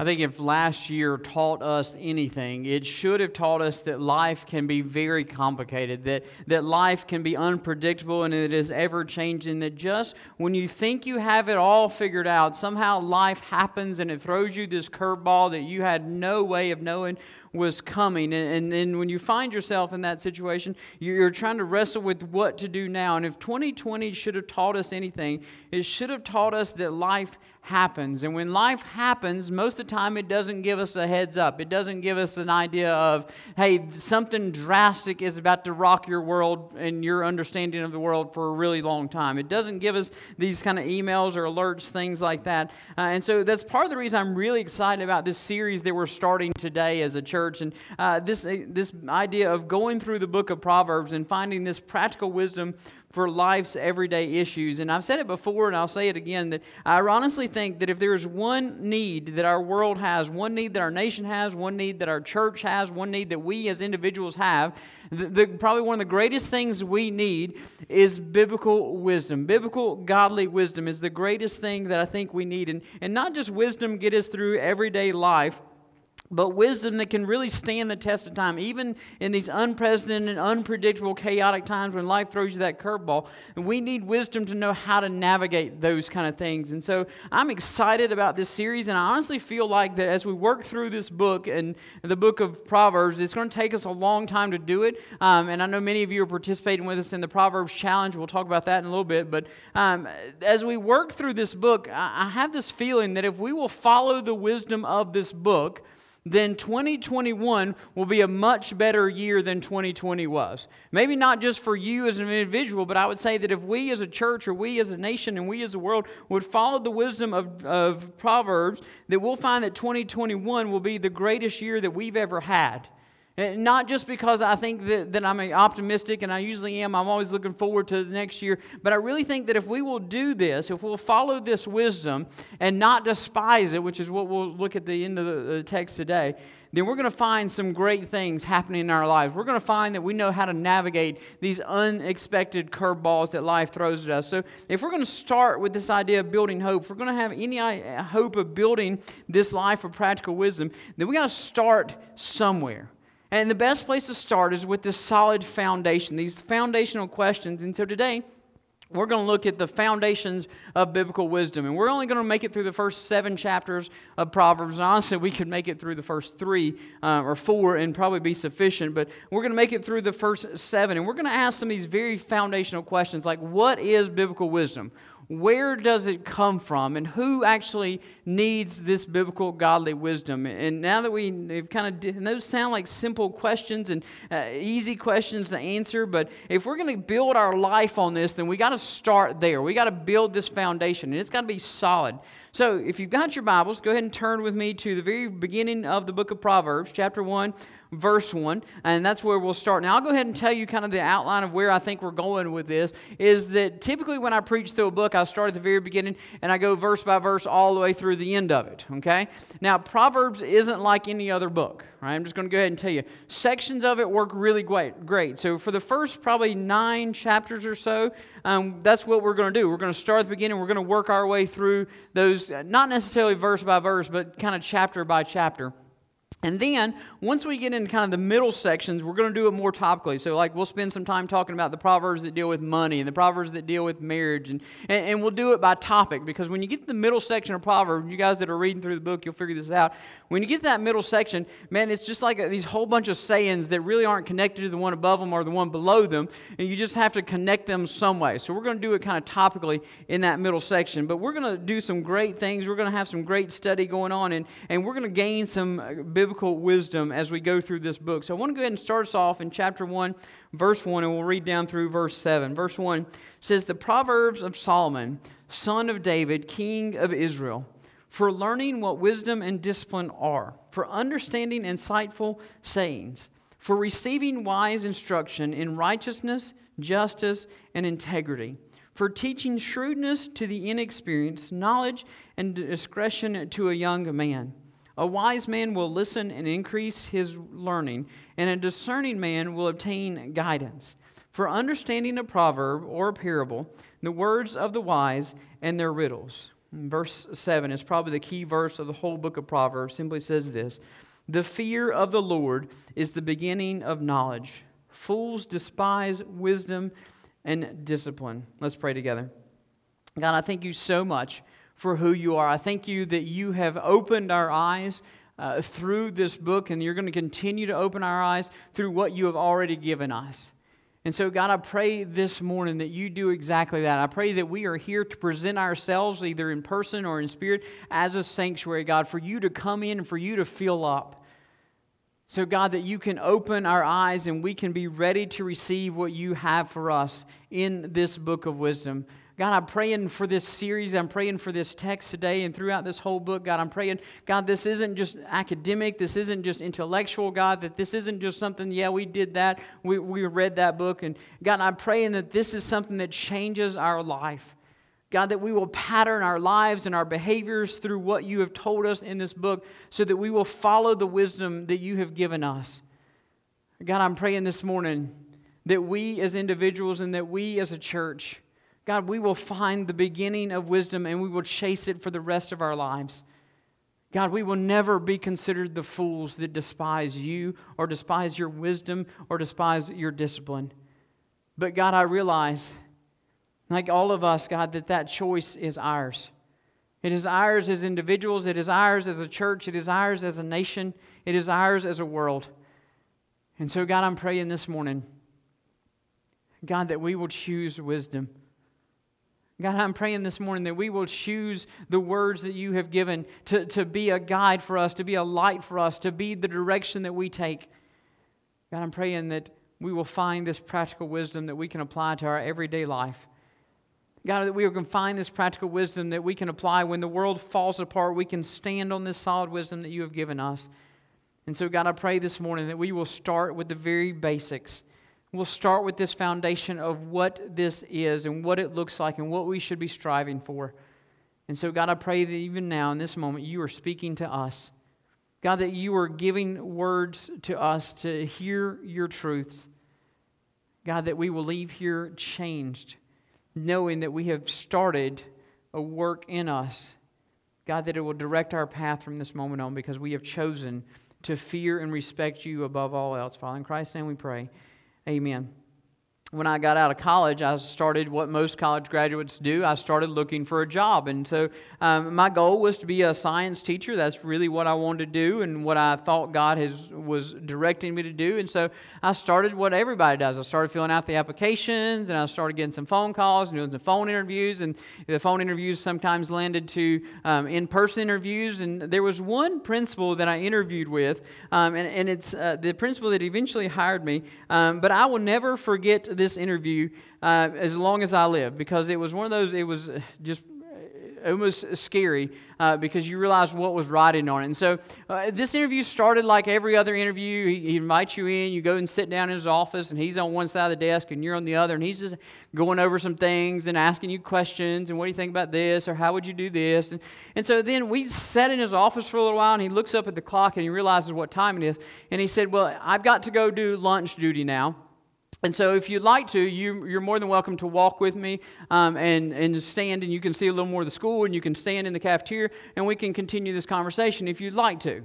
I think if last year taught us anything, it should have taught us that life can be very complicated, that life can be unpredictable and it is ever-changing, that just when you think you have it all figured out, somehow life happens and it throws you this curveball that you had no way of knowing was coming. And then when you find yourself in that situation, you're trying to wrestle with what to do now. And if 2020 should have taught us anything, it should have taught us that life happens. And when life happens, most of the time it doesn't give us a heads up. It doesn't give us an idea of, hey, something drastic is about to rock your world and your understanding of the world for a really long time. It doesn't give us these kind of emails or alerts, things like that. And so that's part of the reason I'm really excited about this series that we're starting today as a church. And this idea of going through the book of Proverbs and finding this practical wisdom for life's everyday issues. And I've said it before and I'll say it again, that I honestly think that if there is one need that our world has, one need that our nation has, one need that our church has, one need that we as individuals have, probably one of the greatest things we need is biblical wisdom. Biblical godly wisdom is the greatest thing that I think we need. And not just wisdom get us through everyday life, but wisdom that can really stand the test of time, even in these unprecedented, unpredictable, chaotic times when life throws you that curveball. And we need wisdom to know how to navigate those kind of things. And so I'm excited about this series, and I honestly feel like that as we work through this book and the book of Proverbs, it's going to take us a long time to do it. And I know many of you are participating with us in the Proverbs Challenge. We'll talk about that in a little bit. But as we work through this book, I have this feeling that if we will follow the wisdom of this book, then 2021 will be a much better year than 2020 was. Maybe not just for you as an individual, but I would say that if we as a church or we as a nation and we as a world would follow the wisdom of Proverbs, that we'll find that 2021 will be the greatest year that we've ever had. And not just because I think that I'm optimistic, and I usually am, I'm always looking forward to the next year, but I really think that if we will do this, if we'll follow this wisdom and not despise it, which is what we'll look at the end of the text today, then we're going to find some great things happening in our lives. We're going to find that we know how to navigate these unexpected curveballs that life throws at us. So if we're going to start with this idea of building hope, if we're going to have any hope of building this life of practical wisdom, then we got to start somewhere. And the best place to start is with this solid foundation, these foundational questions. And so today, we're going to look at the foundations of biblical wisdom. And we're only going to make it through the first 7 chapters of Proverbs. And honestly, we could make it through the first 3 or 4 and probably be sufficient. But we're going to make it through the first 7. And we're going to ask some of these very foundational questions like, what is biblical wisdom? Where does it come from, and who actually needs this biblical godly wisdom? And now that we've and those sound like simple questions and easy questions to answer, but if we're going to build our life on this, then we got to start there. We got to build this foundation, and it's got to be solid. So if you've got your Bibles, go ahead and turn with me to the very beginning of the book of Proverbs, chapter 1, verse 1, and that's where we'll start. Now, I'll go ahead and tell you kind of the outline of where I think we're going with this, is that typically when I preach through a book, I start at the very beginning, and I go verse by verse all the way through the end of it, okay? Now, Proverbs isn't like any other book, right? I'm just going to go ahead and tell you. Sections of it work really great. So for the first probably 9 chapters or so, that's what we're going to do. We're going to start at the beginning. We're going to work our way through those, not necessarily verse by verse, but kind of chapter by chapter. And then, once we get into kind of the middle sections, we're going to do it more topically. So, like, we'll spend some time talking about the Proverbs that deal with money and the Proverbs that deal with marriage. And we'll do it by topic, because when you get to the middle section of Proverbs, you guys that are reading through the book, you'll figure this out. When you get to that middle section, man, it's just like these whole bunch of sayings that really aren't connected to the one above them or the one below them, and you just have to connect them some way. So we're going to do it kind of topically in that middle section. But we're going to do some great things. We're going to have some great study going on, and we're going to gain some biblical wisdom as we go through this book. So I want to go ahead and start us off in chapter 1, verse 1, and we'll read down through verse 7. Verse 1 says, "The Proverbs of Solomon, son of David, king of Israel, for learning what wisdom and discipline are, for understanding insightful sayings, for receiving wise instruction in righteousness, justice, and integrity, for teaching shrewdness to the inexperienced, knowledge and discretion to a young man. A wise man will listen and increase his learning, and a discerning man will obtain guidance. For understanding a proverb or a parable, the words of the wise and their riddles." Verse 7 is probably the key verse of the whole book of Proverbs. Simply says this: "The fear of the Lord is the beginning of knowledge. Fools despise wisdom and discipline." Let's pray together. God, I thank you so much for who you are. I thank you that you have opened our eyes through this book, and you're going to continue to open our eyes through what you have already given us. And so, God, I pray this morning that you do exactly that. I pray that we are here to present ourselves either in person or in spirit as a sanctuary, God, for you to come in and for you to fill up. So, God, that you can open our eyes and we can be ready to receive what you have for us in this book of wisdom. God, I'm praying for this series. I'm praying for this text today and throughout this whole book. God, I'm praying, God, this isn't just academic. This isn't just intellectual, God, that this isn't just something, yeah, we did that. We read that book. And God, I'm praying that this is something that changes our life. God, that we will pattern our lives and our behaviors through what you have told us in this book so that we will follow the wisdom that you have given us. God, I'm praying this morning that we as individuals and that we as a church, God, we will find the beginning of wisdom and we will chase it for the rest of our lives. God, we will never be considered the fools that despise you or despise your wisdom or despise your discipline. But God, I realize, like all of us, God, that choice is ours. It is ours as individuals. It is ours as a church. It is ours as a nation. It is ours as a world. And so, God, I'm praying this morning, God, that we will choose wisdom. God, I'm praying this morning that we will choose the words that you have given to be a guide for us, to be a light for us, to be the direction that we take. God, I'm praying that we will find this practical wisdom that we can apply to our everyday life. God, that we can find this practical wisdom that we can apply when the world falls apart. We can stand on this solid wisdom that you have given us. And so, God, I pray this morning that we will start with the very basics. We'll start with this foundation of what this is and what it looks like and what we should be striving for. And so, God, I pray that even now in this moment, you are speaking to us. God, that you are giving words to us to hear your truths. God, that we will leave here changed, knowing that we have started a work in us. God, that it will direct our path from this moment on because we have chosen to fear and respect you above all else. Father, in Christ's name we pray. Amen. When I got out of college, I started what most college graduates do. I started looking for a job. And so my goal was to be a science teacher. That's really what I wanted to do and what I thought God was directing me to do. And so I started what everybody does. I started filling out the applications, and I started getting some phone calls and doing some phone interviews. And the phone interviews sometimes landed to in-person interviews. And there was one principal that I interviewed with, and it's the principal that eventually hired me. But I will never forget this interview as long as I live, because it was one of those, it was just almost scary because you realize what was writing on it. And so this interview started like every other interview. He invites you in, you go and sit down in his office, and he's on one side of the desk and you're on the other, and he's just going over some things and asking you questions and what do you think about this, or how would you do this? And so then we sat in his office for a little while, and he looks up at the clock and he realizes what time it is, and he said, "Well, I've got to go do lunch duty now. And so if you'd like to, you're more than welcome to walk with me and stand, and you can see a little more of the school, and you can stand in the cafeteria, and we can continue this conversation if you'd like to."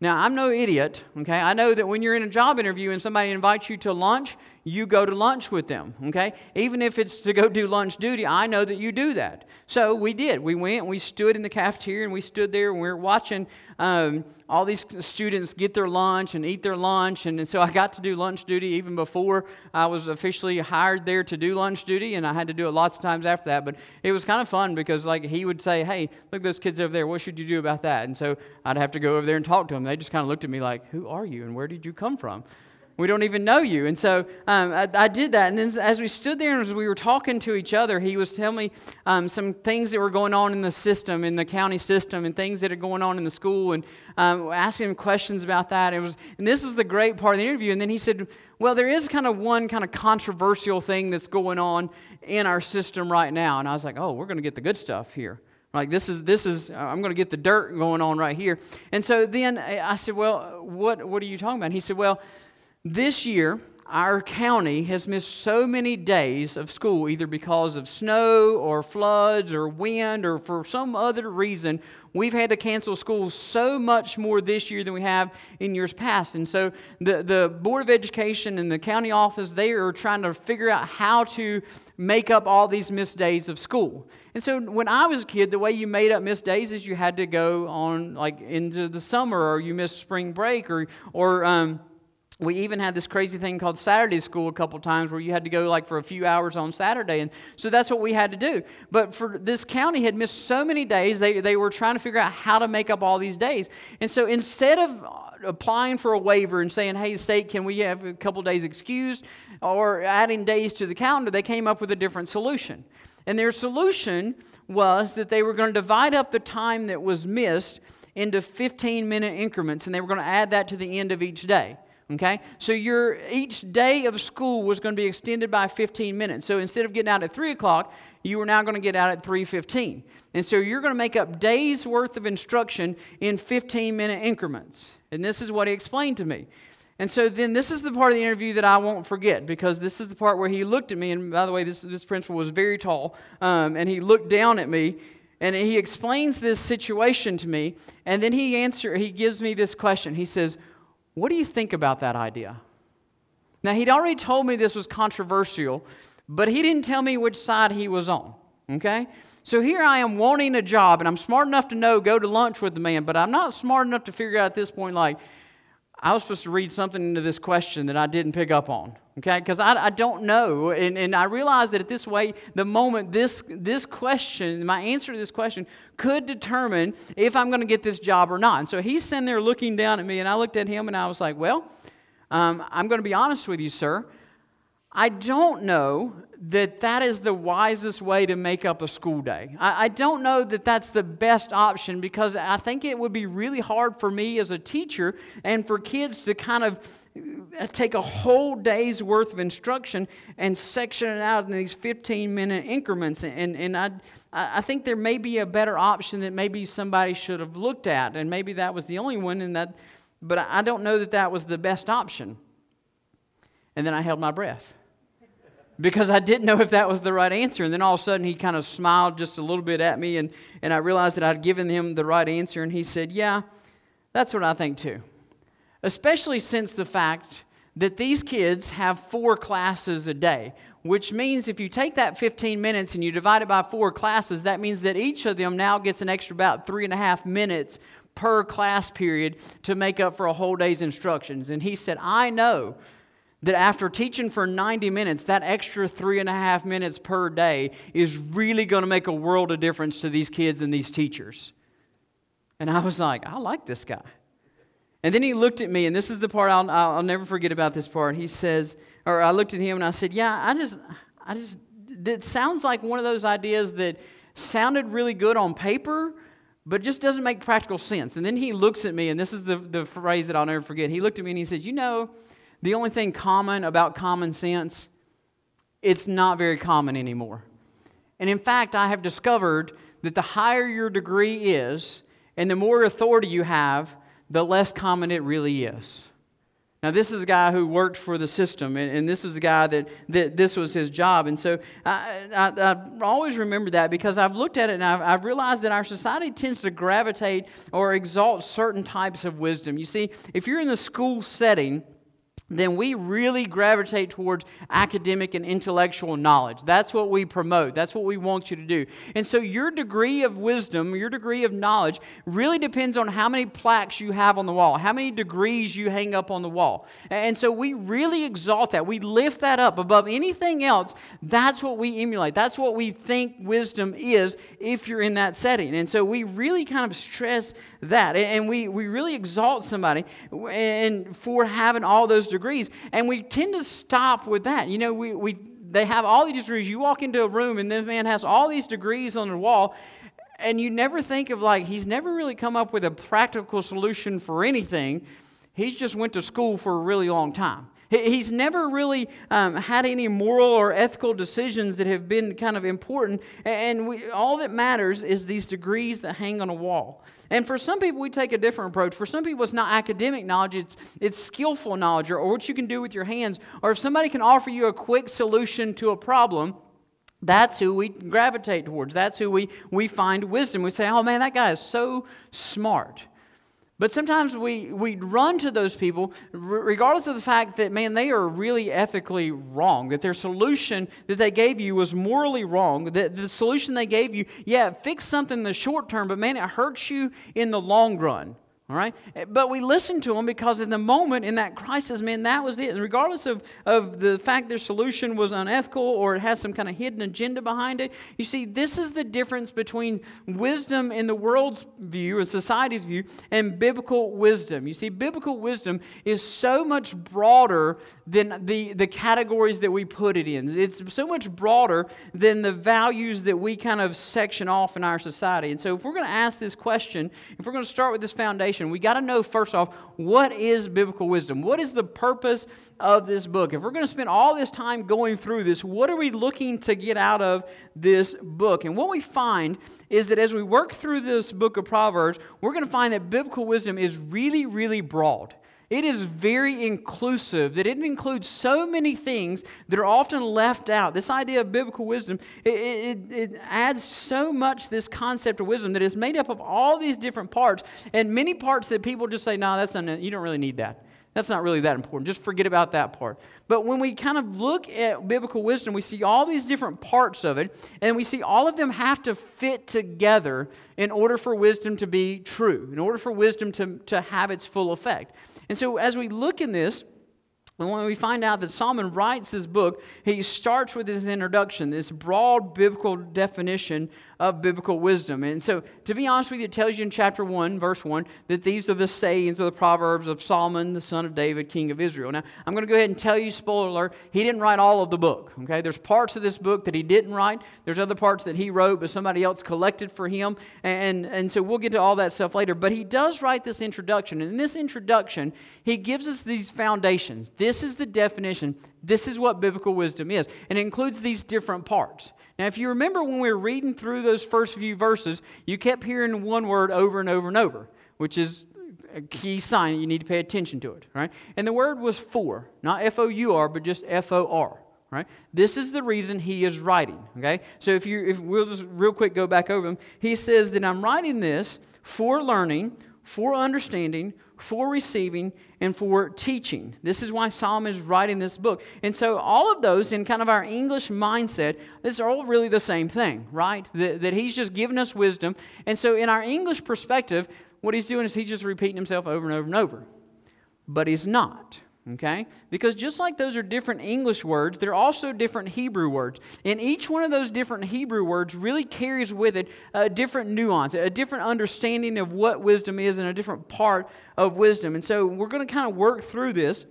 Now, I'm no idiot, okay? I know that when you're in a job interview and somebody invites you to lunch, you go to lunch with them, okay? Even if it's to go do lunch duty, I know that you do that. So we did. We went, and we stood in the cafeteria, and we stood there, and we were watching all these students get their lunch and eat their lunch, and so I got to do lunch duty even before I was officially hired there to do lunch duty, and I had to do it lots of times after that, but it was kind of fun because, like, he would say, "Hey, look, those kids over there, what should you do about that?" And so I'd have to go over there and talk to them. They just kind of looked at me like, "Who are you, and where did you come from? We don't even know you." And so I did that. And then as we stood there and as we were talking to each other, he was telling me some things that were going on in the system, in the county system, and things that are going on in the school, and asking him questions about that. And this is the great part of the interview. And then he said, "Well, there is one controversial thing that's going on in our system right now." And I was like, "Oh, we're going to get the good stuff here. Like, this is I'm going to get the dirt going on right here." And so then I said, "Well, what are you talking about?" And he said, "Well, this year, our county has missed so many days of school, either because of snow or floods or wind or for some other reason. We've had to cancel school so much more this year than we have in years past. And so the Board of Education and the county office, they are trying to figure out how to make up all these missed days of school. And so when I was a kid, the way you made up missed days is you had to go on like into the summer, or you missed spring break, or we even had this crazy thing called Saturday school a couple times where you had to go like for a few hours on Saturday. And so that's what we had to do. But for this county had missed so many days, they were trying to figure out how to make up all these days. And so instead of applying for a waiver and saying, hey, state, can we have a couple days excused, or adding days to the calendar, they came up with a different solution. And their solution was that they were going to divide up the time that was missed into 15-minute increments, and they were going to add that to the end of each day. Okay, so each day of school was going to be extended by 15 minutes. So instead of getting out at 3 o'clock, you were now going to get out at 3:15. And so you're going to make up days' worth of instruction in 15-minute increments. And this is what he explained to me. And so then this is the part of the interview that I won't forget, because this is the part where he looked at me. And by the way, this principal was very tall, and he looked down at me. And he explains this situation to me. And then he gives me this question. He says, what do you think about that idea? Now, he'd already told me this was controversial, but he didn't tell me which side he was on, okay? So here I am wanting a job, and I'm smart enough to know, go to lunch with the man, but I'm not smart enough to figure out at this point, like, I was supposed to read something into this question that I didn't pick up on, okay? Because I don't know, and I realize that at this way, the moment this question, my answer to this question, could determine if I'm going to get this job or not. And so he's sitting there looking down at me, and I looked at him, and I was like, well, I'm going to be honest with you, sir. I don't know that is the wisest way to make up a school day. I don't know that that's the best option, because I think it would be really hard for me as a teacher and for kids to kind of take a whole day's worth of instruction and section it out in these 15-minute increments. And I think there may be a better option that maybe somebody should have looked at, and maybe that was the only one, but I don't know that was the best option. And then I held my breath, because I didn't know if that was the right answer. And then all of a sudden, he kind of smiled just a little bit at me, and I realized that I'd given him the right answer, and he said, yeah, that's what I think too. Especially since the fact that these kids have 4 classes a day, which means if you take that 15 minutes and you divide it by 4 classes, that means that each of them now gets an extra about 3.5 minutes per class period to make up for a whole day's instructions. And he said, I know that after teaching for 90 minutes, that extra 3.5 minutes per day is really going to make a world of difference to these kids and these teachers. And I was like, I like this guy. And then he looked at me, and this is the part I'll never forget about this part. He says, or I looked at him and I said, yeah, I just, it sounds like one of those ideas that sounded really good on paper, but just doesn't make practical sense. And then he looks at me, and this is the phrase that I'll never forget. He looked at me and he says, you know, the only thing common about common sense, it's not very common anymore. And in fact, I have discovered that the higher your degree is and the more authority you have, the less common it really is. Now, this is a guy who worked for the system, and this was a guy that this was his job. And so I always remember that, because I've looked at it, and I've realized that our society tends to gravitate or exalt certain types of wisdom. You see, if you're in the school setting, then we really gravitate towards academic and intellectual knowledge. That's what we promote. That's what we want you to do. And so your degree of wisdom, your degree of knowledge, really depends on how many plaques you have on the wall, how many degrees you hang up on the wall. And so we really exalt that. We lift that up above anything else. That's what we emulate. That's what we think wisdom is if you're in that setting. And so we really kind of stress that. And we really exalt somebody and for having all those degrees, and we tend to stop with that. You know, they have all these degrees. You walk into a room, and this man has all these degrees on the wall, and you never think of, like, he's never really come up with a practical solution for anything. He's just went to school for a really long time. He's never really had any moral or ethical decisions that have been kind of important. And all that matters is these degrees that hang on a wall. And for some people, we take a different approach. For some people, it's not academic knowledge. It's skillful knowledge or what you can do with your hands. Or if somebody can offer you a quick solution to a problem, that's who we gravitate towards. That's who we find wisdom. We say, oh man, that guy is so smart. But sometimes we run to those people regardless of the fact that, man, they are really ethically wrong, that their solution that they gave you was morally wrong, that the solution they gave you, yeah, it fixed something in the short term, but, man, it hurts you in the long run, all right? But we listen to them because in the moment, in that crisis, man, that was it. And regardless of the fact their solution was unethical or it has some kind of hidden agenda behind it, you see, this is the difference between wisdom in the world's view, or society's view, and biblical wisdom. You see, biblical wisdom is so much broader than the categories that we put it in. It's so much broader than the values that we kind of section off in our society. And so if we're going to ask this question, if we're going to start with this foundation, we got to know, first off, what is biblical wisdom? What is the purpose of this book? If we're going to spend all this time going through this, what are we looking to get out of this book? And what we find is that as we work through this book of Proverbs, we're going to find that biblical wisdom is really, really broad. It is very inclusive, that it includes so many things that are often left out. This idea of biblical wisdom, it adds so much this concept of wisdom that it's made up of all these different parts, and many parts that people just say, no, that's not, you don't really need that. That's not really that important. Just forget about that part. But when we kind of look at biblical wisdom, we see all these different parts of it, and we see all of them have to fit together in order for wisdom to be true, in order for wisdom to have its full effect. And so as we look in this, when we find out that Solomon writes this book, he starts with his introduction, this broad biblical definition of biblical wisdom. And so, to be honest with you, it tells you in chapter 1, verse 1, that these are the sayings or the proverbs of Solomon, the son of David, king of Israel. Now, I'm going to go ahead and tell you, spoiler alert, he didn't write all of the book, okay? There's parts of this book that he didn't write. There's other parts that he wrote, but somebody else collected for him. And so we'll get to all that stuff later. But he does write this introduction. And in this introduction, he gives us these foundations. This is the definition. This is what biblical wisdom is. And it includes these different parts. Now, if you remember when we were reading through those first few verses, you kept hearing one word over and over and over, which is a key sign that you need to pay attention to it, right? And the word was for, not F-O-U-R, but just F-O-R, right? This is the reason he is writing, okay? So if we'll just real quick go back over them. He says that I'm writing this for learning, for understanding, for receiving, and for teaching. This is why Solomon is writing this book. And so all of those in kind of our English mindset, these are all really the same thing, right? That he's just giving us wisdom. And so in our English perspective, what he's doing is he's just repeating himself over and over and over. But he's not, okay? Because just like those are different English words, they're also different Hebrew words. And each one of those different Hebrew words really carries with it a different nuance, a different understanding of what wisdom is and a different part of wisdom. And so we're going to kind of work through this.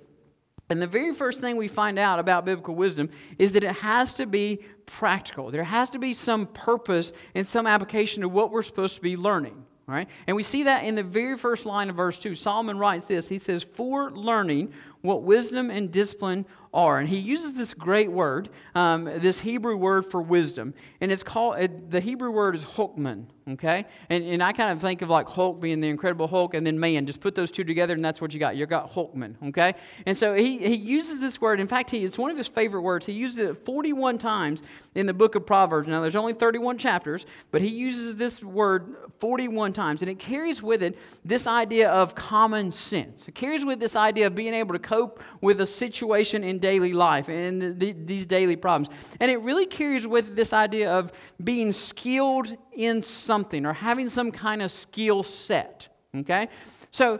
And the very first thing we find out about biblical wisdom is that it has to be practical. There has to be some purpose and some application of what we're supposed to be learning. All right? And we see that in the very first line of verse 2. Solomon writes this. He says, for learning what wisdom and discipline are. And he uses this great word, this Hebrew word for wisdom. And it's called, the Hebrew word is hokman. Okay? And I kind of think of like Hulk being the Incredible Hulk and then man. Just put those two together and that's what you got. You got hokman. Okay? And so he uses this word. In fact, it's one of his favorite words. He uses it 41 times in the book of Proverbs. Now, there's only 31 chapters, but he uses this word 41 times. And it carries with it this idea of common sense. It carries with this idea of being able to cope with a situation in daily life and these daily problems. And it really carries with this idea of being skilled in something or having some kind of skill set, okay? So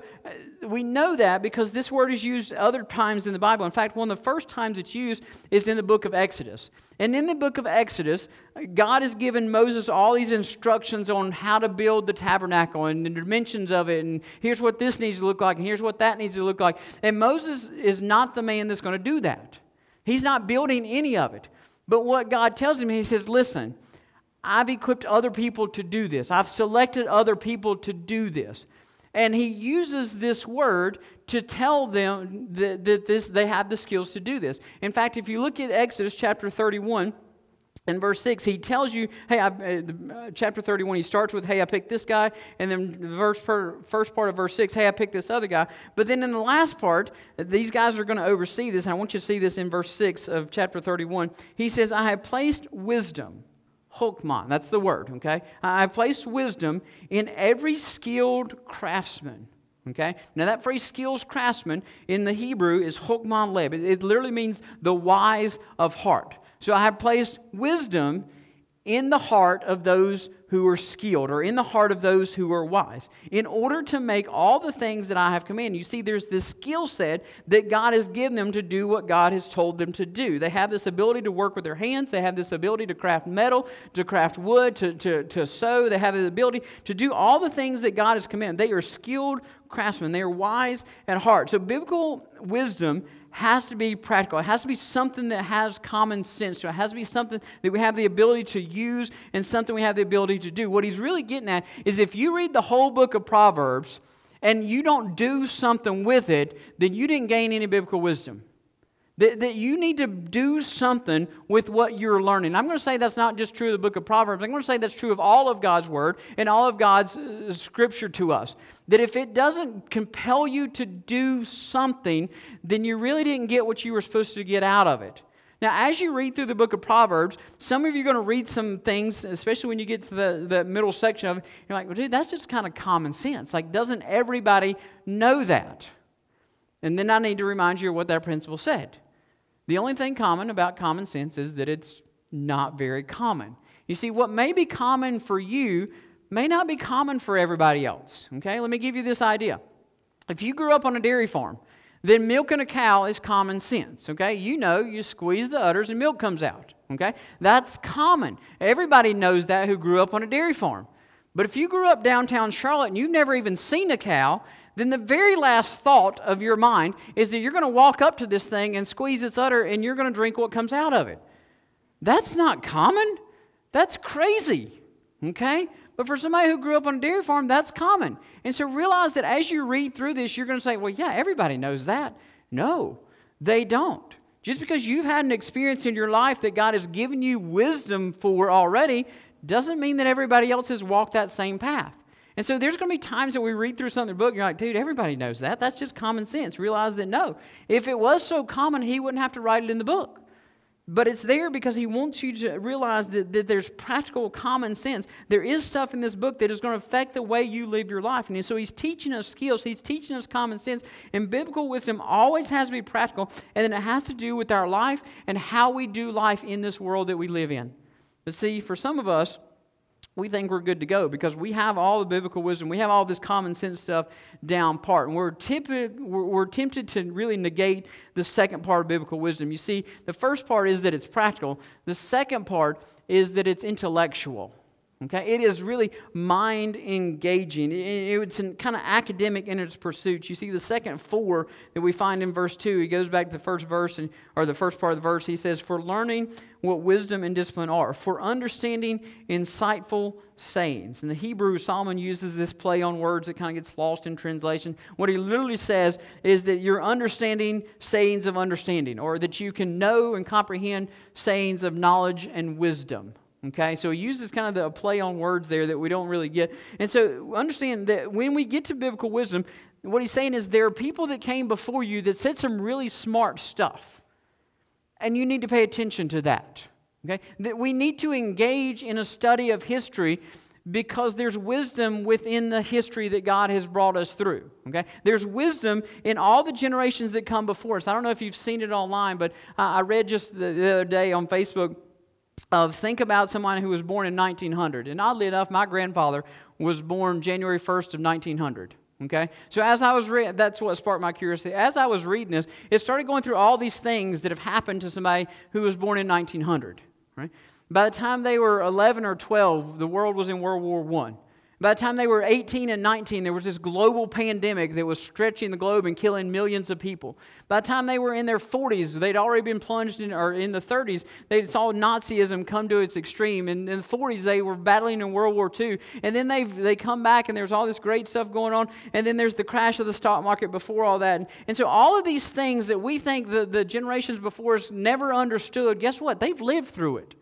we know that because this word is used other times in the Bible. In fact, one of the first times it's used is in the book of Exodus. And in the book of Exodus, God has given Moses all these instructions on how to build the tabernacle and the dimensions of it, and here's what this needs to look like, and here's what that needs to look like. And Moses is not the man that's going to do that. He's not building any of it. But what God tells him, he says, listen, I've equipped other people to do this. I've selected other people to do this. And he uses this word to tell them that they have the skills to do this. In fact, if you look at Exodus chapter 31 and verse 6, he tells you, hey, chapter 31, he starts with, hey, I picked this guy. And then the first part of verse 6, hey, I picked this other guy. But then in the last part, these guys are going to oversee this. And I want you to see this in verse 6 of chapter 31. He says, I have placed wisdom. Chokmah, that's the word, okay? I placed wisdom in every skilled craftsman, okay? Now that phrase, skills craftsman, in the Hebrew is chokmah leb. It literally means the wise of heart. So I have placed wisdom in the heart of those who are skilled, or in the heart of those who are wise, in order to make all the things that I have commanded. You see, there's this skill set that God has given them to do what God has told them to do. They have this ability to work with their hands. They have this ability to craft metal, to craft wood, to sew. They have the ability to do all the things that God has commanded. They are skilled craftsmen. They are wise at heart. So biblical wisdom has to be practical. It has to be something that has common sense. So it has to be something that we have the ability to use and something we have the ability to do. What he's really getting at is if you read the whole book of Proverbs and you don't do something with it, then you didn't gain any biblical wisdom. That you need to do something with what you're learning. I'm going to say that's not just true of the book of Proverbs. I'm going to say that's true of all of God's Word and all of God's Scripture to us. That if it doesn't compel you to do something, then you really didn't get what you were supposed to get out of it. Now, as you read through the book of Proverbs, some of you are going to read some things, especially when you get to the middle section of it, you're like, well, dude, that's just kind of common sense. Like, doesn't everybody know that? And then I need to remind you of what that principle said. The only thing common about common sense is that it's not very common. You see, what may be common for you may not be common for everybody else. Okay, let me give you this idea. If you grew up on a dairy farm, then milking a cow is common sense. Okay, you know you squeeze the udders and milk comes out. Okay, that's common. Everybody knows that who grew up on a dairy farm. But if you grew up downtown Charlotte and you've never even seen a cow, then the very last thought of your mind is that you're going to walk up to this thing and squeeze its udder and you're going to drink what comes out of it. That's not common. That's crazy, okay? But for somebody who grew up on a dairy farm, that's common. And so realize that as you read through this, you're going to say, well, yeah, everybody knows that. No, they don't. Just because you've had an experience in your life that God has given you wisdom for already doesn't mean that everybody else has walked that same path. And so there's going to be times that we read through something in the book, and you're like, dude, everybody knows that. That's just common sense. Realize that no. If it was so common, he wouldn't have to write it in the book. But it's there because he wants you to realize that there's practical common sense. There is stuff in this book that is going to affect the way you live your life. And so he's teaching us skills. He's teaching us common sense. And biblical wisdom always has to be practical. And then it has to do with our life and how we do life in this world that we live in. But see, for some of us, we think we're good to go because we have all the biblical wisdom. We have all this common sense stuff down part. And we're tempted to really negate the second part of biblical wisdom. You see, the first part is that it's practical. The second part is that it's intellectual. Okay, it is really mind engaging. It's kind of academic in its pursuits. You see the second four that we find in verse 2. He goes back to the first verse, or the first part of the verse. He says, for learning what wisdom and discipline are, for understanding insightful sayings. In the Hebrew, Solomon uses this play on words that kind of gets lost in translation. What he literally says is that you're understanding sayings of understanding, or that you can know and comprehend sayings of knowledge and wisdom. Okay, so he uses kind of the play on words there that we don't really get. And so understand that when we get to biblical wisdom, what he's saying is there are people that came before you that said some really smart stuff. And you need to pay attention to that. Okay, that we need to engage in a study of history because there's wisdom within the history that God has brought us through. Okay, there's wisdom in all the generations that come before us. I don't know if you've seen it online, but I read just the other day on Facebook, think about someone who was born in 1900. And oddly enough, my grandfather was born January 1st of 1900. Okay, so as I was reading, that's what sparked my curiosity. As I was reading this, it started going through all these things that have happened to somebody who was born in 1900. Right? By the time they were 11 or 12, the world was in World War I. By the time they were 18 and 19, there was this global pandemic that was stretching the globe and killing millions of people. By the time they were in their 40s, they'd already been plunged in, or in the 30s, they saw Nazism come to its extreme. And in the 40s, they were battling in World War II. And then they come back, and there's all this great stuff going on. And then there's the crash of the stock market before all that. And so all of these things that we think the generations before us never understood, guess what? They've lived through it.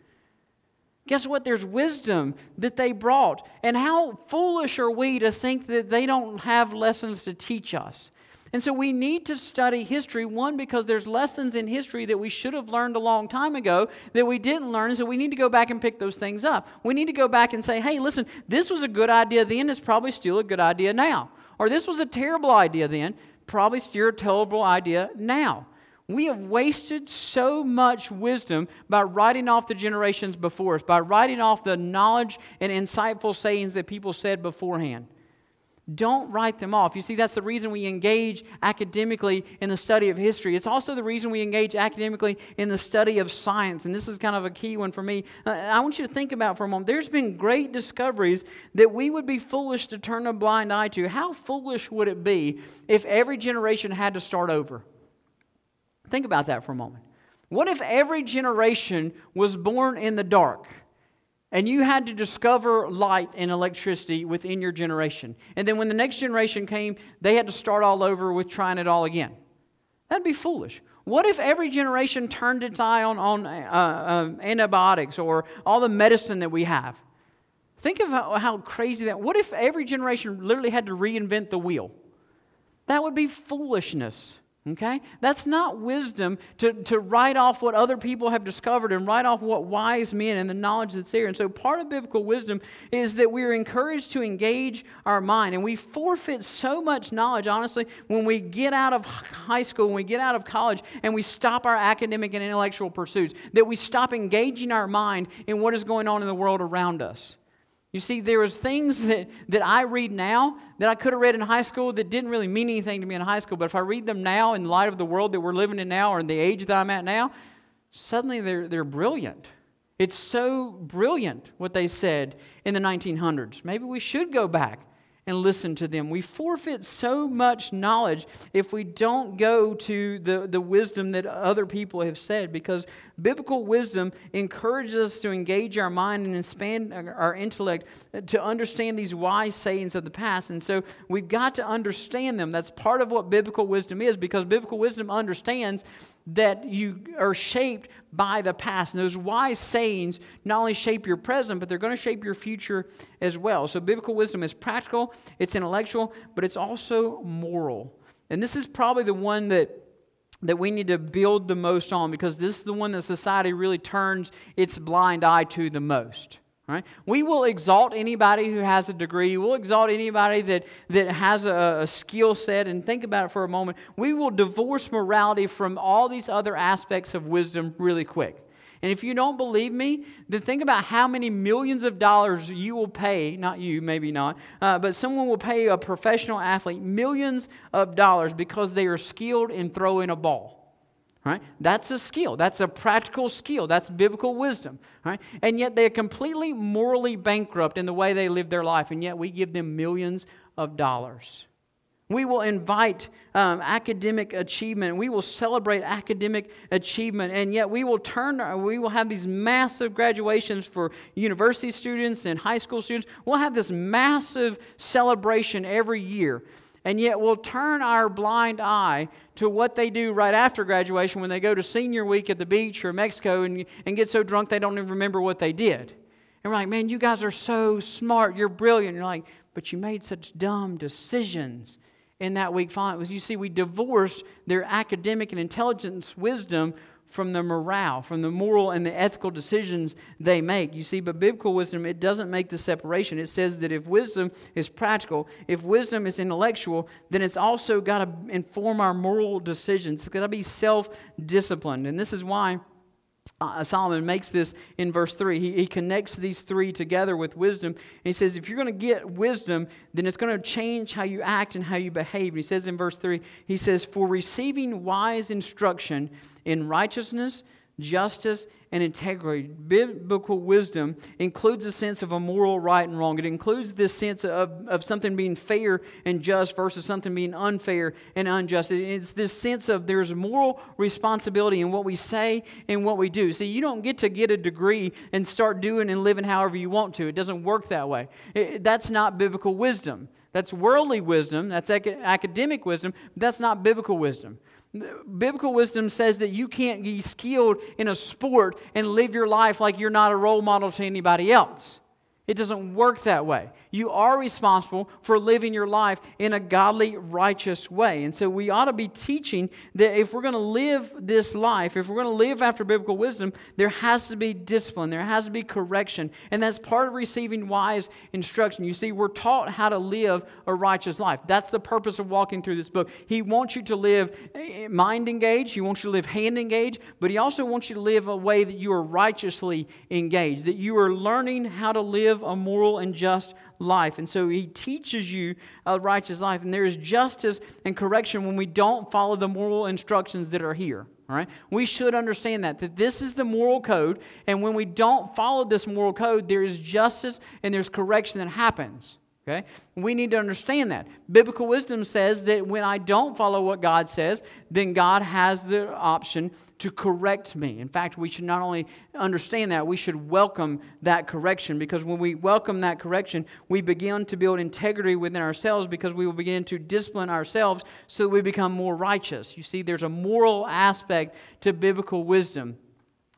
Guess what? There's wisdom that they brought. And how foolish are we to think that they don't have lessons to teach us? And so we need to study history, one, because there's lessons in history that we should have learned a long time ago that we didn't learn, so we need to go back and pick those things up. We need to go back and say, hey, listen, this was a good idea then, it's probably still a good idea now. Or this was a terrible idea then, probably still a terrible idea now. We have wasted so much wisdom by writing off the generations before us, by writing off the knowledge and insightful sayings that people said beforehand. Don't write them off. You see, that's the reason we engage academically in the study of history. It's also the reason we engage academically in the study of science, and this is kind of a key one for me. I want you to think about for a moment. There's been great discoveries that we would be foolish to turn a blind eye to. How foolish would it be if every generation had to start over? Think about that for a moment. What if every generation was born in the dark and you had to discover light and electricity within your generation? And then when the next generation came, they had to start all over with trying it all again. That'd be foolish. What if every generation turned its eye on antibiotics or all the medicine that we have? Think of how crazy that... What if every generation literally had to reinvent the wheel? That would be foolishness. Okay? That's not wisdom to write off what other people have discovered and write off what wise men and the knowledge that's there. And so part of biblical wisdom is that we're encouraged to engage our mind. And we forfeit so much knowledge, honestly, when we get out of high school, when we get out of college, and we stop our academic and intellectual pursuits, that we stop engaging our mind in what is going on in the world around us. You see, there is things that I read now that I could have read in high school that didn't really mean anything to me in high school, but if I read them now in light of the world that we're living in now or in the age that I'm at now, suddenly they're brilliant. It's so brilliant what they said in the 1900s. Maybe we should go back and listen to them. We forfeit so much knowledge if we don't go to the wisdom that other people have said, because biblical wisdom encourages us to engage our mind and expand our intellect to understand these wise sayings of the past. And so we've got to understand them. That's part of what biblical wisdom is, because biblical wisdom understands that you are shaped by the past. And those wise sayings not only shape your present, but they're going to shape your future as well. So biblical wisdom is practical, it's intellectual, but it's also moral. And this is probably the one that we need to build the most on, because this is the one that society really turns its blind eye to the most. Right? We will exalt anybody who has a degree. We'll exalt anybody that has a skill set. And think about it for a moment. We will divorce morality from all these other aspects of wisdom really quick. And if you don't believe me, then think about how many millions of dollars you will pay, not you, maybe not, but someone will pay a professional athlete millions of dollars because they are skilled in throwing a ball. Right? That's a skill. That's a practical skill. That's biblical wisdom. Right? And yet they're completely morally bankrupt in the way they live their life, and yet we give them millions of dollars. We will invite academic achievement. We will celebrate academic achievement, and yet we will have these massive graduations for university students and high school students. We'll have this massive celebration every year. And yet we'll turn our blind eye to what they do right after graduation when they go to senior week at the beach or Mexico and get so drunk they don't even remember what they did. And we're like, man, you guys are so smart. You're brilliant. You're like, but you made such dumb decisions in that week. You see, we divorced their academic and intelligence wisdom from the morale, from the moral and the ethical decisions they make. You see, but biblical wisdom, it doesn't make the separation. It says that if wisdom is practical, if wisdom is intellectual, then it's also got to inform our moral decisions. It's got to be self-disciplined. And this is why Solomon makes this in verse 3. He connects these three together with wisdom. And he says, if you're going to get wisdom, then it's going to change how you act and how you behave. And he says in verse 3, he says, for receiving wise instruction in righteousness, justice, and integrity. Biblical wisdom includes a sense of a moral right and wrong. It includes this sense of something being fair and just versus something being unfair and unjust. It's this sense of there's moral responsibility in what we say and what we do. See, you don't get to get a degree and start doing and living however you want to. It doesn't work that way. That's not biblical wisdom. That's worldly wisdom. That's academic wisdom. That's not biblical wisdom. Biblical wisdom says that you can't be skilled in a sport and live your life like you're not a role model to anybody else. It doesn't work that way. You are responsible for living your life in a godly, righteous way. And so we ought to be teaching that if we're going to live this life, if we're going to live after biblical wisdom, there has to be discipline. There has to be correction. And that's part of receiving wise instruction. You see, we're taught how to live a righteous life. That's the purpose of walking through this book. He wants you to live mind engaged. He wants you to live hand engaged. But He also wants you to live a way that you are righteously engaged, that you are learning how to live a moral and just life. And so He teaches you a righteous life. And there is justice and correction when we don't follow the moral instructions that are here. All right? We should understand that this is the moral code. And when we don't follow this moral code, there is justice and there's correction that happens. Okay? We need to understand that. Biblical wisdom says that when I don't follow what God says, then God has the option to correct me. In fact, we should not only understand that, we should welcome that correction, because when we welcome that correction, we begin to build integrity within ourselves, because we will begin to discipline ourselves so that we become more righteous. You see, there's a moral aspect to biblical wisdom.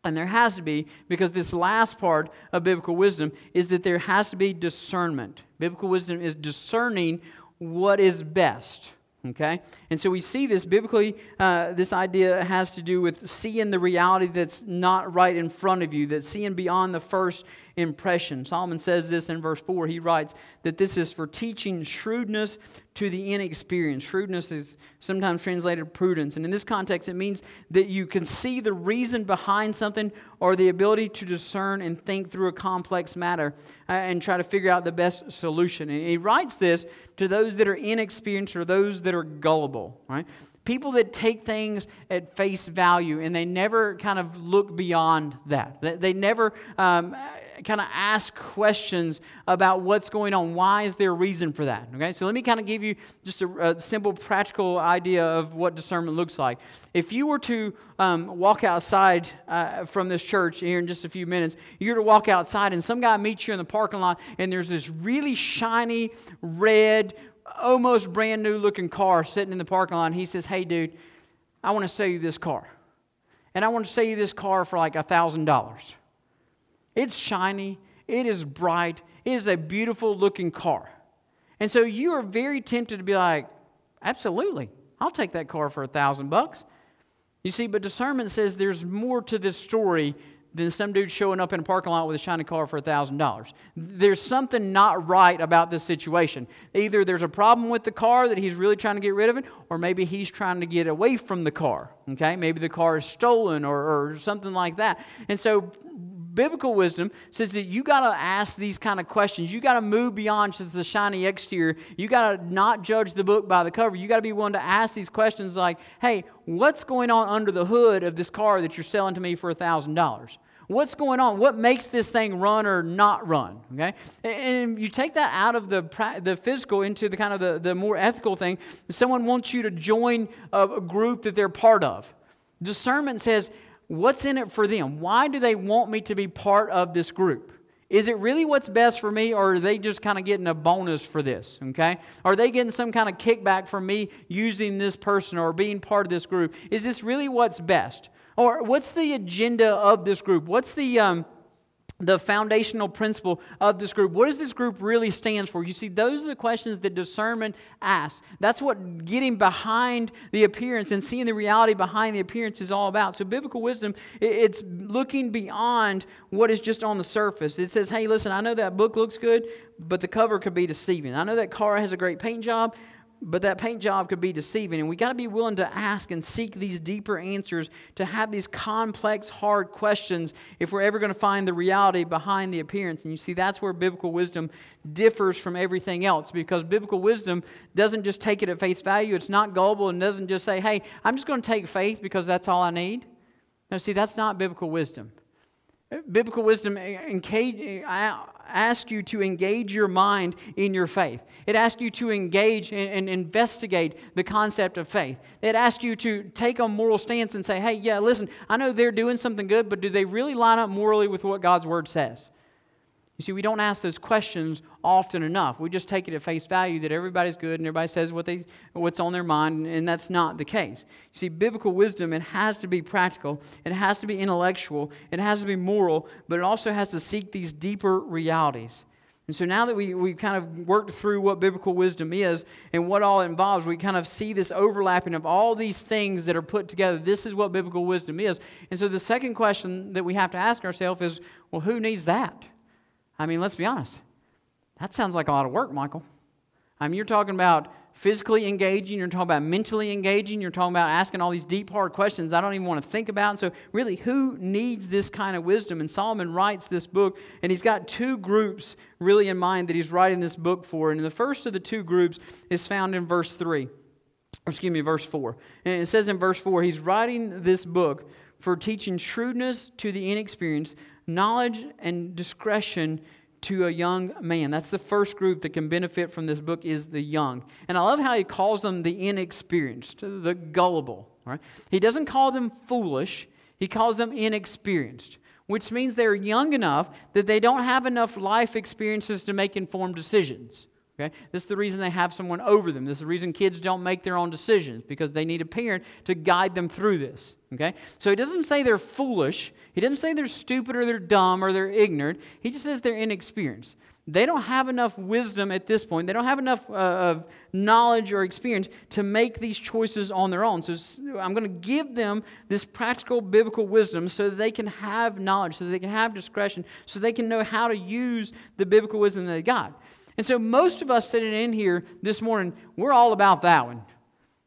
And there has to be, because this last part of biblical wisdom is that there has to be discernment. Biblical wisdom is discerning what is best. Okay, and so we see this biblically. This idea has to do with seeing the reality that's not right in front of you, that's seeing beyond the first impression. Solomon says this in verse 4. He writes that this is for teaching shrewdness to the inexperienced. Shrewdness is sometimes translated prudence. And in this context, it means that you can see the reason behind something, or the ability to discern and think through a complex matter and try to figure out the best solution. And he writes this to those that are inexperienced, or those that are gullible, right? People that take things at face value and they never kind of look beyond that. They never kind of ask questions about what's going on. Why is there a reason for that? Okay, so let me kind of give you just a simple practical idea of what discernment looks like. If you were to walk outside from this church here in just a few minutes, you're to walk outside and some guy meets you in the parking lot and there's this really shiny red, almost brand new looking car sitting in the parking lot, and he says, "Hey dude, I want to sell you this car. And I want to sell you this car for like $1,000. It's shiny, it is bright, it is a beautiful looking car." And so you are very tempted to be like, "Absolutely, I'll take that car for $1,000. You see, but discernment says there's more to this story than some dude showing up in a parking lot with a shiny car for $1,000. There's something not right about this situation. Either there's a problem with the car that he's really trying to get rid of it, or maybe he's trying to get away from the car. Okay, maybe the car is stolen or something like that. And so biblical wisdom says that you got to ask these kind of questions. You got to move beyond just the shiny exterior. You got to not judge the book by the cover. You got to be willing to ask these questions like, "Hey, what's going on under the hood of this car that you're selling to me for $1,000? What's going on? What makes this thing run or not run?" Okay, and you take that out of the physical into the kind of the more ethical thing. Someone wants you to join a group that they're part of. Discernment says, what's in it for them? Why do they want me to be part of this group? Is it really what's best for me, or are they just kind of getting a bonus for this? Okay? Are they getting some kind of kickback from me using this person or being part of this group? Is this really what's best? Or what's the agenda of this group? What's the foundational principle of this group? What does this group really stand for? You see, those are the questions that discernment asks. That's what getting behind the appearance and seeing the reality behind the appearance is all about. So biblical wisdom, it's looking beyond what is just on the surface. It says, "Hey, listen, I know that book looks good, but the cover could be deceiving. I know that car has a great paint job, but that paint job could be deceiving." And we got to be willing to ask and seek these deeper answers, to have these complex, hard questions if we're ever going to find the reality behind the appearance. And you see, that's where biblical wisdom differs from everything else, because biblical wisdom doesn't just take it at face value. It's not gullible and doesn't just say, "Hey, I'm just going to take faith because that's all I need." Now, see, that's not biblical wisdom. Biblical wisdom asks you to engage your mind in your faith. It asks you to engage and investigate the concept of faith. It asks you to take a moral stance and say, hey, yeah, listen, I know they're doing something good, but do they really line up morally with what God's Word says? You see, we don't ask those questions often enough. We just take it at face value that everybody's good and everybody says what's on their mind, and that's not the case. You see, biblical wisdom, it has to be practical, it has to be intellectual, it has to be moral, but it also has to seek these deeper realities. And so now that we've kind of worked through what biblical wisdom is and what all it involves, we kind of see this overlapping of all these things that are put together. This is what biblical wisdom is. And so the second question that we have to ask ourselves is, well, who needs that? I mean, let's be honest. That sounds like a lot of work, Michael. I mean, you're talking about physically engaging, you're talking about mentally engaging, you're talking about asking all these deep, hard questions I don't even want to think about. And so really, who needs this kind of wisdom? And Solomon writes this book, and he's got two groups really in mind that he's writing this book for. And the first of the two groups is found in verse 4. And it says in verse 4, he's writing this book for teaching shrewdness to the inexperienced, knowledge and discretion to a young man. That's the first group that can benefit from this book, is the young. And I love how he calls them the inexperienced, the gullible. Right? He doesn't call them foolish. He calls them inexperienced, which means they're young enough that they don't have enough life experiences to make informed decisions. Okay? This is the reason they have someone over them. This is the reason kids don't make their own decisions, because they need a parent to guide them through this. Okay? So he doesn't say they're foolish. He doesn't say they're stupid or they're dumb or they're ignorant. He just says they're inexperienced. They don't have enough wisdom at this point. They don't have enough of knowledge or experience to make these choices on their own. So I'm going to give them this practical biblical wisdom so that they can have knowledge, so that they can have discretion, so they can know how to use the biblical wisdom that they got. And so most of us sitting in here this morning, we're all about that one.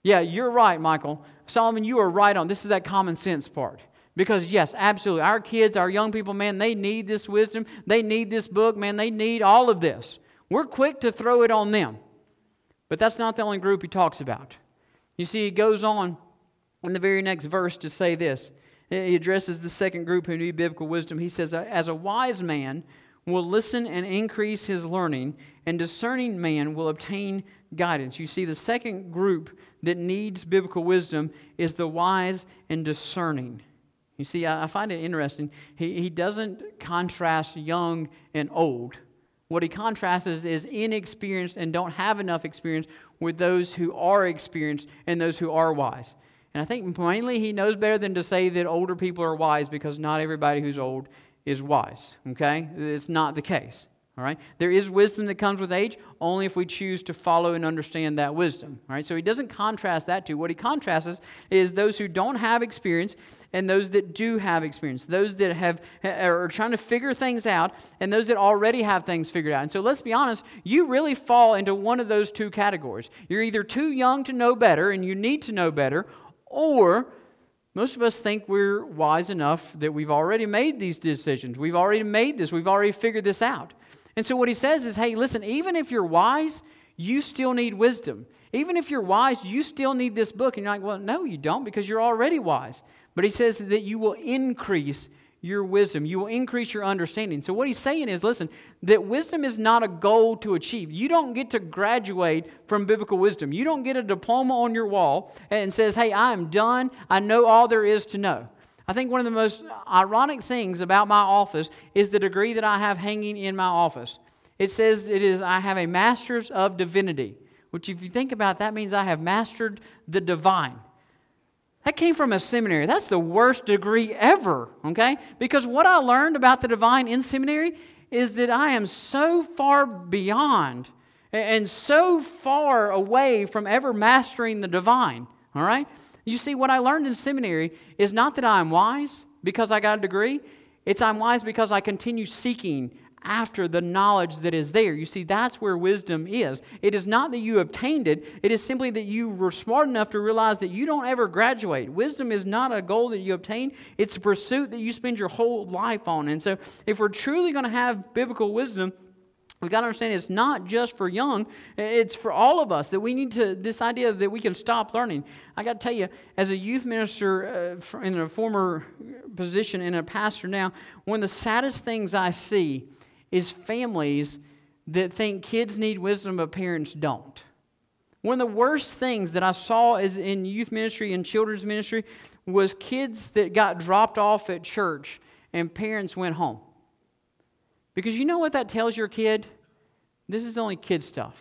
Yeah, you're right, Michael. Solomon, you are right on. This is that common sense part. Because yes, absolutely, our kids, our young people, man, they need this wisdom. They need this book, man. They need all of this. We're quick to throw it on them. But that's not the only group he talks about. You see, he goes on in the very next verse to say this. He addresses the second group who need biblical wisdom. He says, as a wise man will listen and increase his learning, and discerning man will obtain guidance. You see, the second group that needs biblical wisdom is the wise and discerning. You see, I find it interesting. He doesn't contrast young and old. What he contrasts is inexperienced and don't have enough experience with those who are experienced and those who are wise. And I think mainly he knows better than to say that older people are wise, because not everybody who's old is wise, okay? It's not the case, all right? There is wisdom that comes with age, only if we choose to follow and understand that wisdom, all right? So he doesn't contrast that to. What he contrasts is those who don't have experience and those that do have experience, those that are trying to figure things out and those that already have things figured out. And so let's be honest, you really fall into one of those two categories. You're either too young to know better and you need to know better, or most of us think we're wise enough that we've already made these decisions. We've already made this. We've already figured this out. And so what he says is, hey, listen, even if you're wise, you still need wisdom. Even if you're wise, you still need this book. And you're like, well, no, you don't, because you're already wise. But he says that you will increase your wisdom. You will increase your understanding. So what he's saying is, listen, that wisdom is not a goal to achieve. You don't get to graduate from biblical wisdom. You don't get a diploma on your wall and says, hey, I am done. I know all there is to know. I think one of the most ironic things about my office is the degree that I have hanging in my office. It says I have a master's of divinity, which if you think about, that means I have mastered the divine. That came from a seminary. That's the worst degree ever, okay? Because what I learned about the divine in seminary is that I am so far beyond and so far away from ever mastering the divine, all right? You see, what I learned in seminary is not that I'm wise because I got a degree. It's I'm wise because I continue seeking after the knowledge that is there. You see, that's where wisdom is. It is not that you obtained it. It is simply that you were smart enough to realize that you don't ever graduate. Wisdom is not a goal that you obtain. It's a pursuit that you spend your whole life on. And so if we're truly going to have biblical wisdom, We've got to understand it's not just for young, it's for all of us, that we need to, this idea that we can stop learning. I got to tell you, as a youth minister in a former position and a pastor now, one of the saddest things I see is families that think kids need wisdom but parents don't. One of the worst things that I saw is in youth ministry and children's ministry was kids that got dropped off at church and parents went home. Because you know what that tells your kid? This is only kid stuff.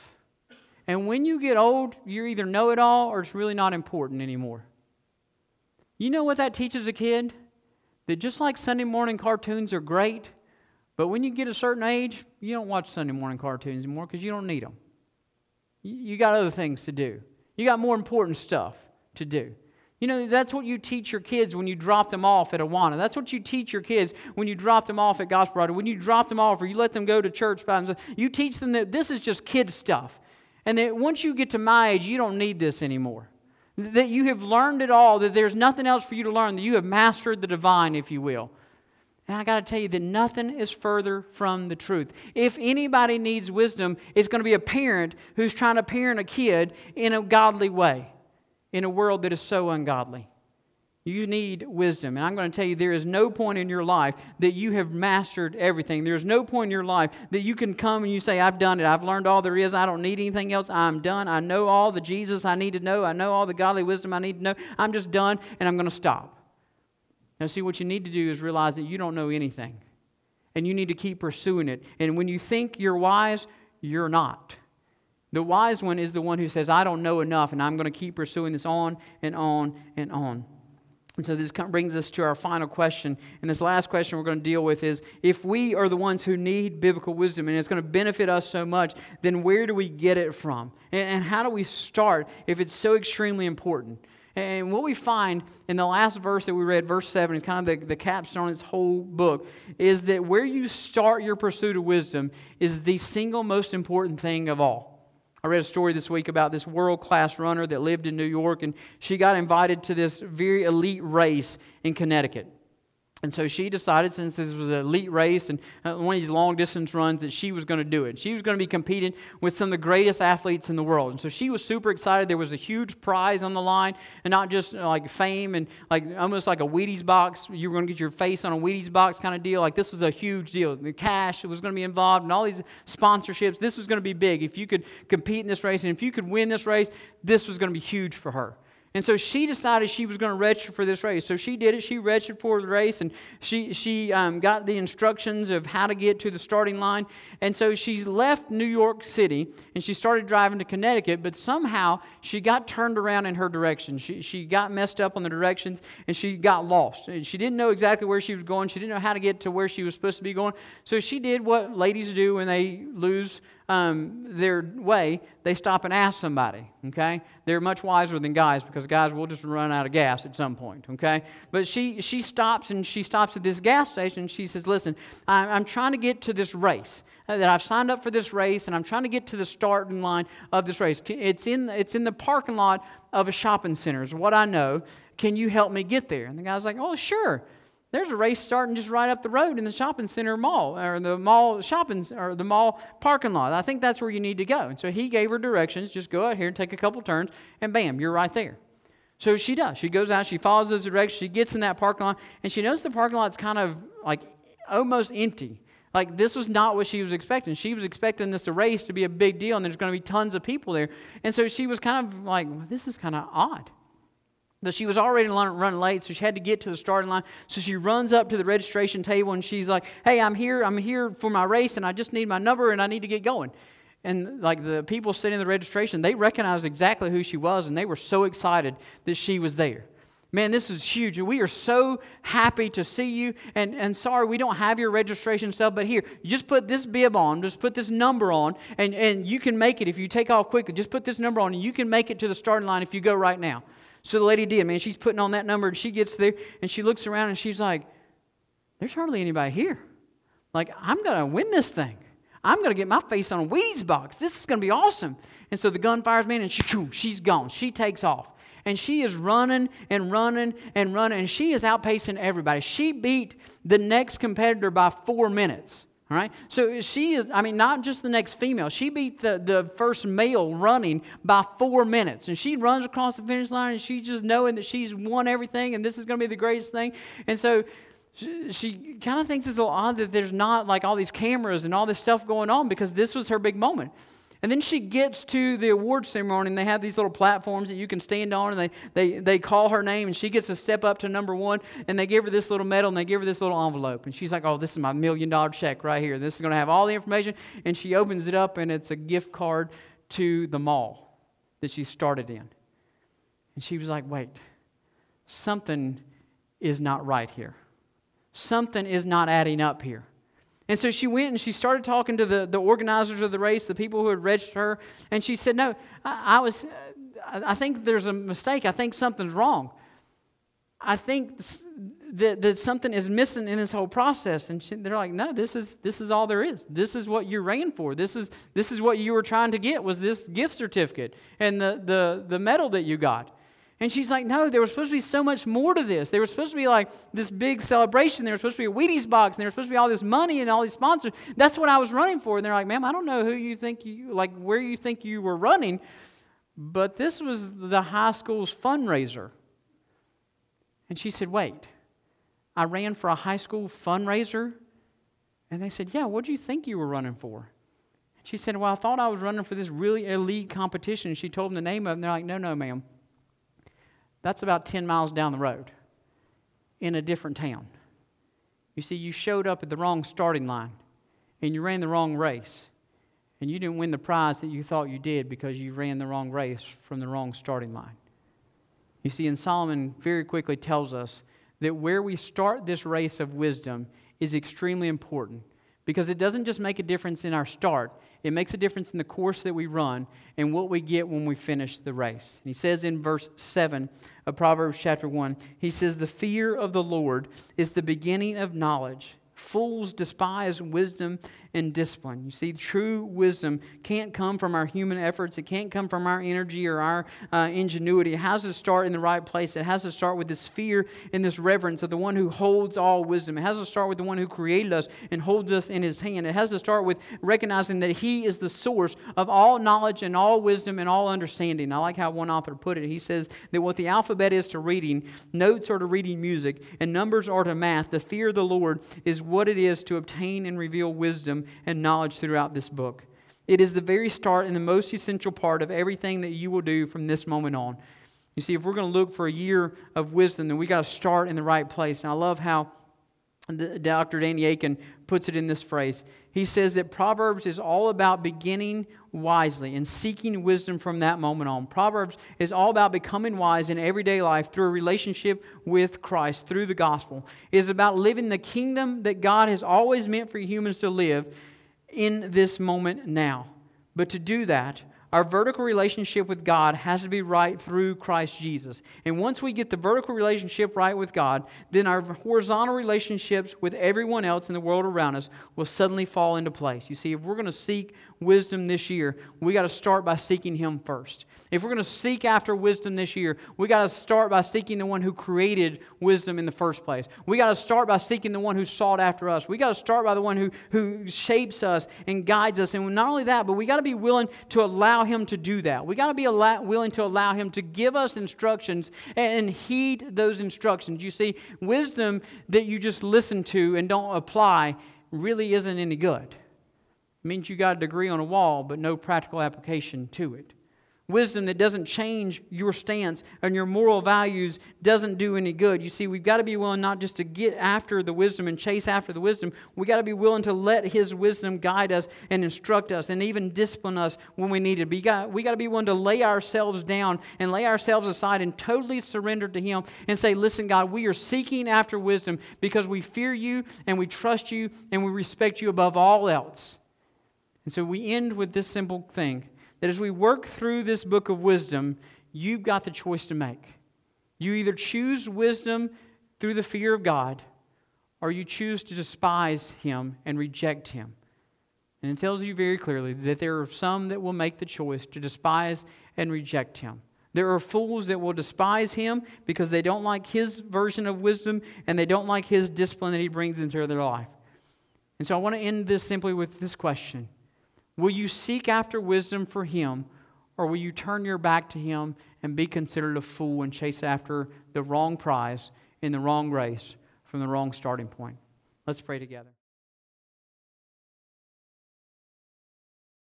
And when you get old, you either know it all or it's really not important anymore. You know what that teaches a kid? That just like Sunday morning cartoons are great, but when you get a certain age, you don't watch Sunday morning cartoons anymore because you don't need them. You got other things to do. You got more important stuff to do. You know, that's what you teach your kids when you drop them off at Awana. That's what you teach your kids when you drop them off at Gospel Rider, when you drop them off or you let them go to church by themselves. You teach them that this is just kid stuff. And that once you get to my age, you don't need this anymore. That you have learned it all, that there's nothing else for you to learn, that you have mastered the divine, if you will. And I got to tell you that nothing is further from the truth. If anybody needs wisdom, it's going to be a parent who's trying to parent a kid in a godly way. In a world that is so ungodly. You need wisdom. And I'm going to tell you, there is no point in your life that you have mastered everything. There is no point in your life that you can come and you say, I've done it. I've learned all there is. I don't need anything else. I'm done. I know all the Jesus I need to know. I know all the godly wisdom I need to know. I'm just done, and I'm going to stop. Now, see, what you need to do is realize that you don't know anything. And you need to keep pursuing it. And when you think you're wise, you're not. The wise one is the one who says, I don't know enough, and I'm going to keep pursuing this on and on and on. And so this brings us to our final question. And this last question we're going to deal with is, if we are the ones who need biblical wisdom, and it's going to benefit us so much, then where do we get it from? And how do we start if it's so extremely important? And what we find in the last verse that we read, verse 7, is kind of the capstone of this whole book, is that where you start your pursuit of wisdom is the single most important thing of all. I read a story this week about this world-class runner that lived in New York, and she got invited to this very elite race in Connecticut. And so she decided, since this was an elite race and one of these long-distance runs, that she was going to do it. She was going to be competing with some of the greatest athletes in the world. And so she was super excited. There was a huge prize on the line, and not just like fame and like almost like a Wheaties box. You were going to get your face on a Wheaties box kind of deal. Like, this was a huge deal. The cash was going to be involved and all these sponsorships. This was going to be big. If you could compete in this race and if you could win this race, this was going to be huge for her. And so she decided she was going to register for this race. So she did it. She registered for the race, and she got the instructions of how to get to the starting line. And so she left New York City, and she started driving to Connecticut, but somehow she got turned around in her direction. She got messed up on the directions, and she got lost. And she didn't know exactly where she was going. She didn't know how to get to where she was supposed to be going. So she did what ladies do when they lose their way. They stop and ask somebody, okay? They're much wiser than guys, because guys will just run out of gas at some point, okay? But she stops at this gas station, and she says, listen, I'm trying to get to this race, that I've signed up for this race, and I'm trying to get to the starting line of this race. It's in the parking lot of a shopping center is what I know. Can you help me get there? And the guy's like, oh, sure. There's a race starting just right up the road in the shopping center mall, or the mall shopping, or the mall parking lot. I think that's where you need to go. And so he gave her directions. Just go out here and take a couple turns, and bam, you're right there. So she does. She goes out. She follows those directions. She gets in that parking lot, and she knows the parking lot's kind of like almost empty. Like, this was not what she was expecting. She was expecting this race to be a big deal, and there's going to be tons of people there. And so she was kind of like, well, this is kind of odd. But she was already running late, so she had to get to the starting line. So she runs up to the registration table, and she's like, hey, I'm here for my race, and I just need my number, and I need to get going. And like the people sitting in the registration, they recognized exactly who she was, and they were so excited that she was there. Man, this is huge. We are so happy to see you. And sorry, we don't have your registration stuff, but here, just put this bib on, just put this number on, and you can make it if you take off quickly. Just put this number on, and you can make it to the starting line if you go right now. So the lady did, man. She's putting on that number, and she gets there, and she looks around, and she's like, there's hardly anybody here. Like, I'm going to win this thing. I'm going to get my face on a Wheaties box. This is going to be awesome. And so the gun fires, man, and she's gone. She takes off. And she is running and running and running, and she is outpacing everybody. She beat the next competitor by 4 minutes. All right, so she is, I mean, not just the next female. She beat the first male running by 4 minutes. And she runs across the finish line, and she's just knowing that she's won everything, and this is going to be the greatest thing. And so she kind of thinks it's a little odd that there's not, like, all these cameras and all this stuff going on, because this was her big moment. And then she gets to the award ceremony, and they have these little platforms that you can stand on, and they call her name, and she gets to step up to number one, and they give her this little medal, and they give her this little envelope. And she's like, oh, this is my $1 million check right here. This is going to have all the information. And she opens it up, and it's a gift card to the mall that she started in. And she was like, wait, something is not right here. Something is not adding up here. And so she went and she started talking to the organizers of the race, the people who had registered her, and she said, no, I think there's a mistake. I think something's wrong. I think that something is missing in this whole process. And they're like, no, this is all there is. This is what you ran for. This is what you were trying to get, was this gift certificate and the medal that you got. And she's like, no, there was supposed to be so much more to this. There was supposed to be like this big celebration. There was supposed to be a Wheaties box. And there was supposed to be all this money and all these sponsors. That's what I was running for. And they're like, ma'am, I don't know who you think you, like where you think you were running, but this was the high school's fundraiser. And she said, wait, I ran for a high school fundraiser? And they said, yeah, what do you think you were running for? And she said, well, I thought I was running for this really elite competition. And she told them the name of it. And they're like, no, ma'am. That's about 10 miles down the road in a different town. You see, you showed up at the wrong starting line, and you ran the wrong race, and you didn't win the prize that you thought you did because you ran the wrong race from the wrong starting line. You see, and Solomon very quickly tells us that where we start this race of wisdom is extremely important, because it doesn't just make a difference in our start. It makes a difference in the course that we run and what we get when we finish the race. And he says in verse 7 of Proverbs chapter 1, he says, the fear of the Lord is the beginning of knowledge. Fools despise wisdom and discipline. You see, true wisdom can't come from our human efforts. It can't come from our energy or our ingenuity. It has to start in the right place. It has to start with this fear and this reverence of the one who holds all wisdom. It has to start with the one who created us and holds us in his hand. It has to start with recognizing that he is the source of all knowledge and all wisdom and all understanding. I like how one author put it. He says that what the alphabet is to reading, notes are to reading music, and numbers are to math, the fear of the Lord is what it is to obtain and reveal wisdom and knowledge throughout this book. It is the very start and the most essential part of everything that you will do from this moment on. You see, if we're going to look for a year of wisdom, then we got to start in the right place. And I love how Dr. Danny Akin puts it in this phrase. He says that Proverbs is all about beginning wisely and seeking wisdom from that moment on. Proverbs is all about becoming wise in everyday life through a relationship with Christ, through the gospel. It is about living the kingdom that God has always meant for humans to live in this moment now. But to do that, our vertical relationship with God has to be right through Christ Jesus. And once we get the vertical relationship right with God, then our horizontal relationships with everyone else in the world around us will suddenly fall into place. You see, if we're going to seek wisdom this year, we got to start by seeking Him first. If we're going to seek after wisdom this year, we got to start by seeking the one who created wisdom in the first place. We got to start by seeking the one who sought after us. We got to start by the one who shapes us and guides us. And not only that, but we got to be willing to allow Him to do that. We got to be willing to allow Him to give us instructions and heed those instructions. You see, wisdom that you just listen to and don't apply really isn't any good. It means you got a degree on a wall, but no practical application to it. Wisdom that doesn't change your stance and your moral values doesn't do any good. You see, we've got to be willing not just to get after the wisdom and chase after the wisdom. We've got to be willing to let His wisdom guide us and instruct us and even discipline us when we need it. We've got to be willing to lay ourselves down and lay ourselves aside and totally surrender to Him and say, listen, God, we are seeking after wisdom because we fear You and we trust You and we respect You above all else. And so we end with this simple thing. That as we work through this book of wisdom, you've got the choice to make. You either choose wisdom through the fear of God, or you choose to despise Him and reject Him. And it tells you very clearly that there are some that will make the choice to despise and reject Him. There are fools that will despise Him because they don't like His version of wisdom and they don't like His discipline that He brings into their life. And so I want to end this simply with this question. Will you seek after wisdom for him, or will you turn your back to him and be considered a fool and chase after the wrong prize in the wrong race from the wrong starting point? Let's pray together.